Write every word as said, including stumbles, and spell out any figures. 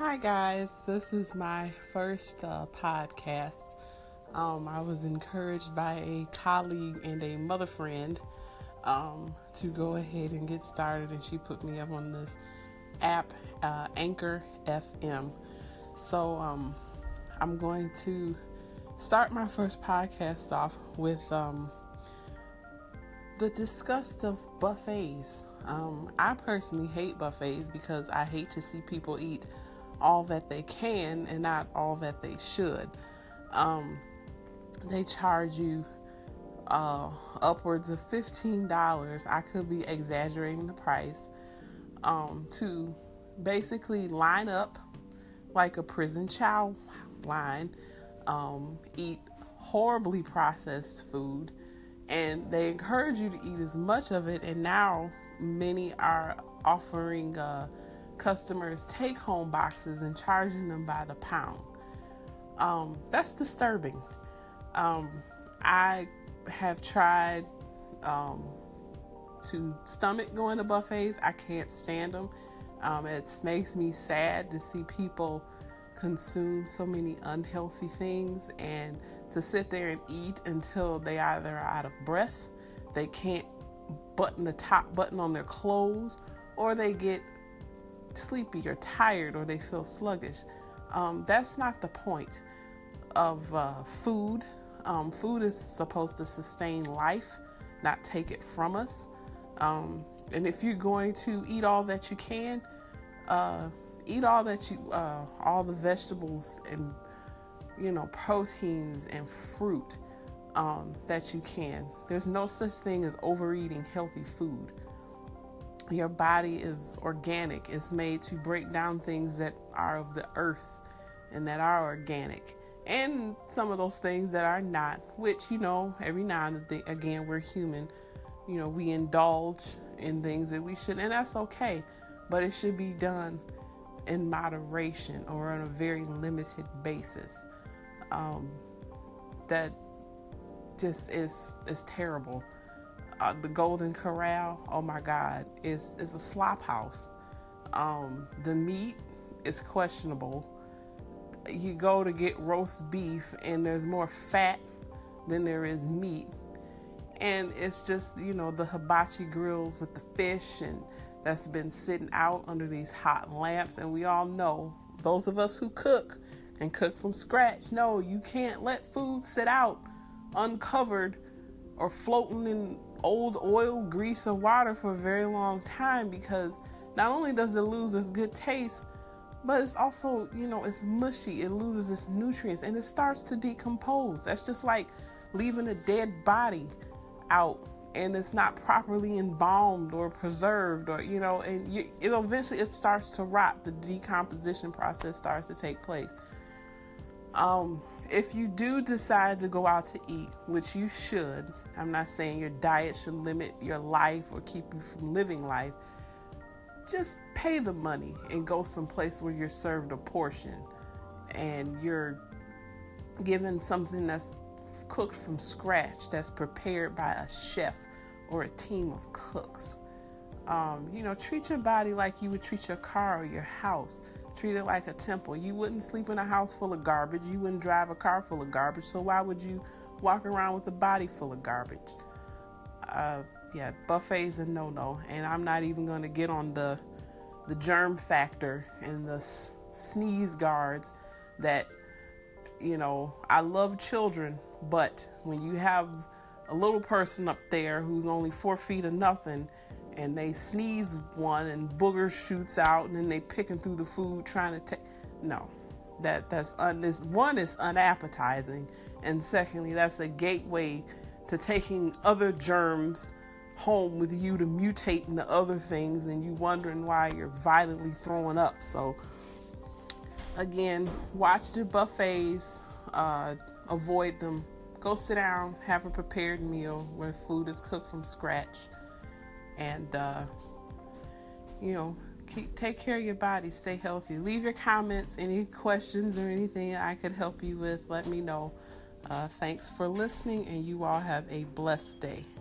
Hi guys, this is my first uh, podcast. Um, I was encouraged by a colleague and a mother friend um, to go ahead and get started, and she put me up on this app, uh, Anchor F M. So um, I'm going to start my first podcast off with um, the disgust of buffets. Um, I personally hate buffets because I hate to see people eat all that they can and not all that they should. Um, they charge you uh, upwards of fifteen dollars. I could be exaggerating the price um, to basically line up like a prison chow line, um, eat horribly processed food, and they encourage you to eat as much of it. And now many are offering uh, customers take-home boxes and charging them by the pound. Um, that's disturbing. Um, I have tried um, to stomach going to buffets. I can't stand them. Um, it makes me sad to see people consume so many unhealthy things and to sit there and eat until they either are out of breath, they can't button the top button on their clothes, or they get sleepy or tired, or they feel sluggish. Um, that's not the point of uh, food. Um, food is supposed to sustain life, not take it from us. Um, and if you're going to eat all that you can, uh, eat all that you, uh, all the vegetables and, you know, proteins and fruit um, that you can. There's no such thing as overeating healthy food. Your body is organic. It's made to break down things that are of the earth and that are organic, and some of those things that are not, which, you know, every now and again, we're human, you know, we indulge in things that we shouldn't, and that's okay, but it should be done in moderation or on a very limited basis. Um, that just is, is terrible. Uh, the Golden Corral, oh my God, is is a slop house. Um, the meat is questionable. You go to get roast beef, and there's more fat than there is meat. And it's just, you know, the hibachi grills with the fish, and that's been sitting out under these hot lamps. And we all know, those of us who cook and cook from scratch, no, you can't let food sit out uncovered or floating in old oil, grease, or water for a very long time, because not only does it lose its good taste, but it's also, you know, it's mushy. It loses its nutrients and it starts to decompose. That's just like leaving a dead body out and it's not properly embalmed or preserved, or, you know, and you, it eventually it starts to rot. The decomposition process starts to take place. Um, if you do decide to go out to eat, which you should, I'm not saying your diet should limit your life or keep you from living life, just pay the money and go someplace where you're served a portion and you're given something that's cooked from scratch, that's prepared by a chef or a team of cooks. Um, you know, treat your body like you would treat your car or your house. Treat it like a temple. You wouldn't sleep in a house full of garbage. You wouldn't drive a car full of garbage. So why would you walk around with a body full of garbage? Uh, yeah, buffets are no-no. And I'm not even going to get on the the germ factor and the s- sneeze guards that, you know, I love children, but when you have a little person up there who's only four feet or nothing, and they sneeze one and booger shoots out, and then they picking through the food trying to take. No, that that's un- this, one is unappetizing, and secondly, that's a gateway to taking other germs home with you to mutate into other things, and you wondering why you're violently throwing up. So again, watch your buffets, uh, avoid them. Go sit down, have a prepared meal where food is cooked from scratch. And, uh, you know, keep, take care of your body. Stay healthy. Leave your comments, any questions or anything I could help you with. Let me know. Uh, thanks for listening, and you all have a blessed day.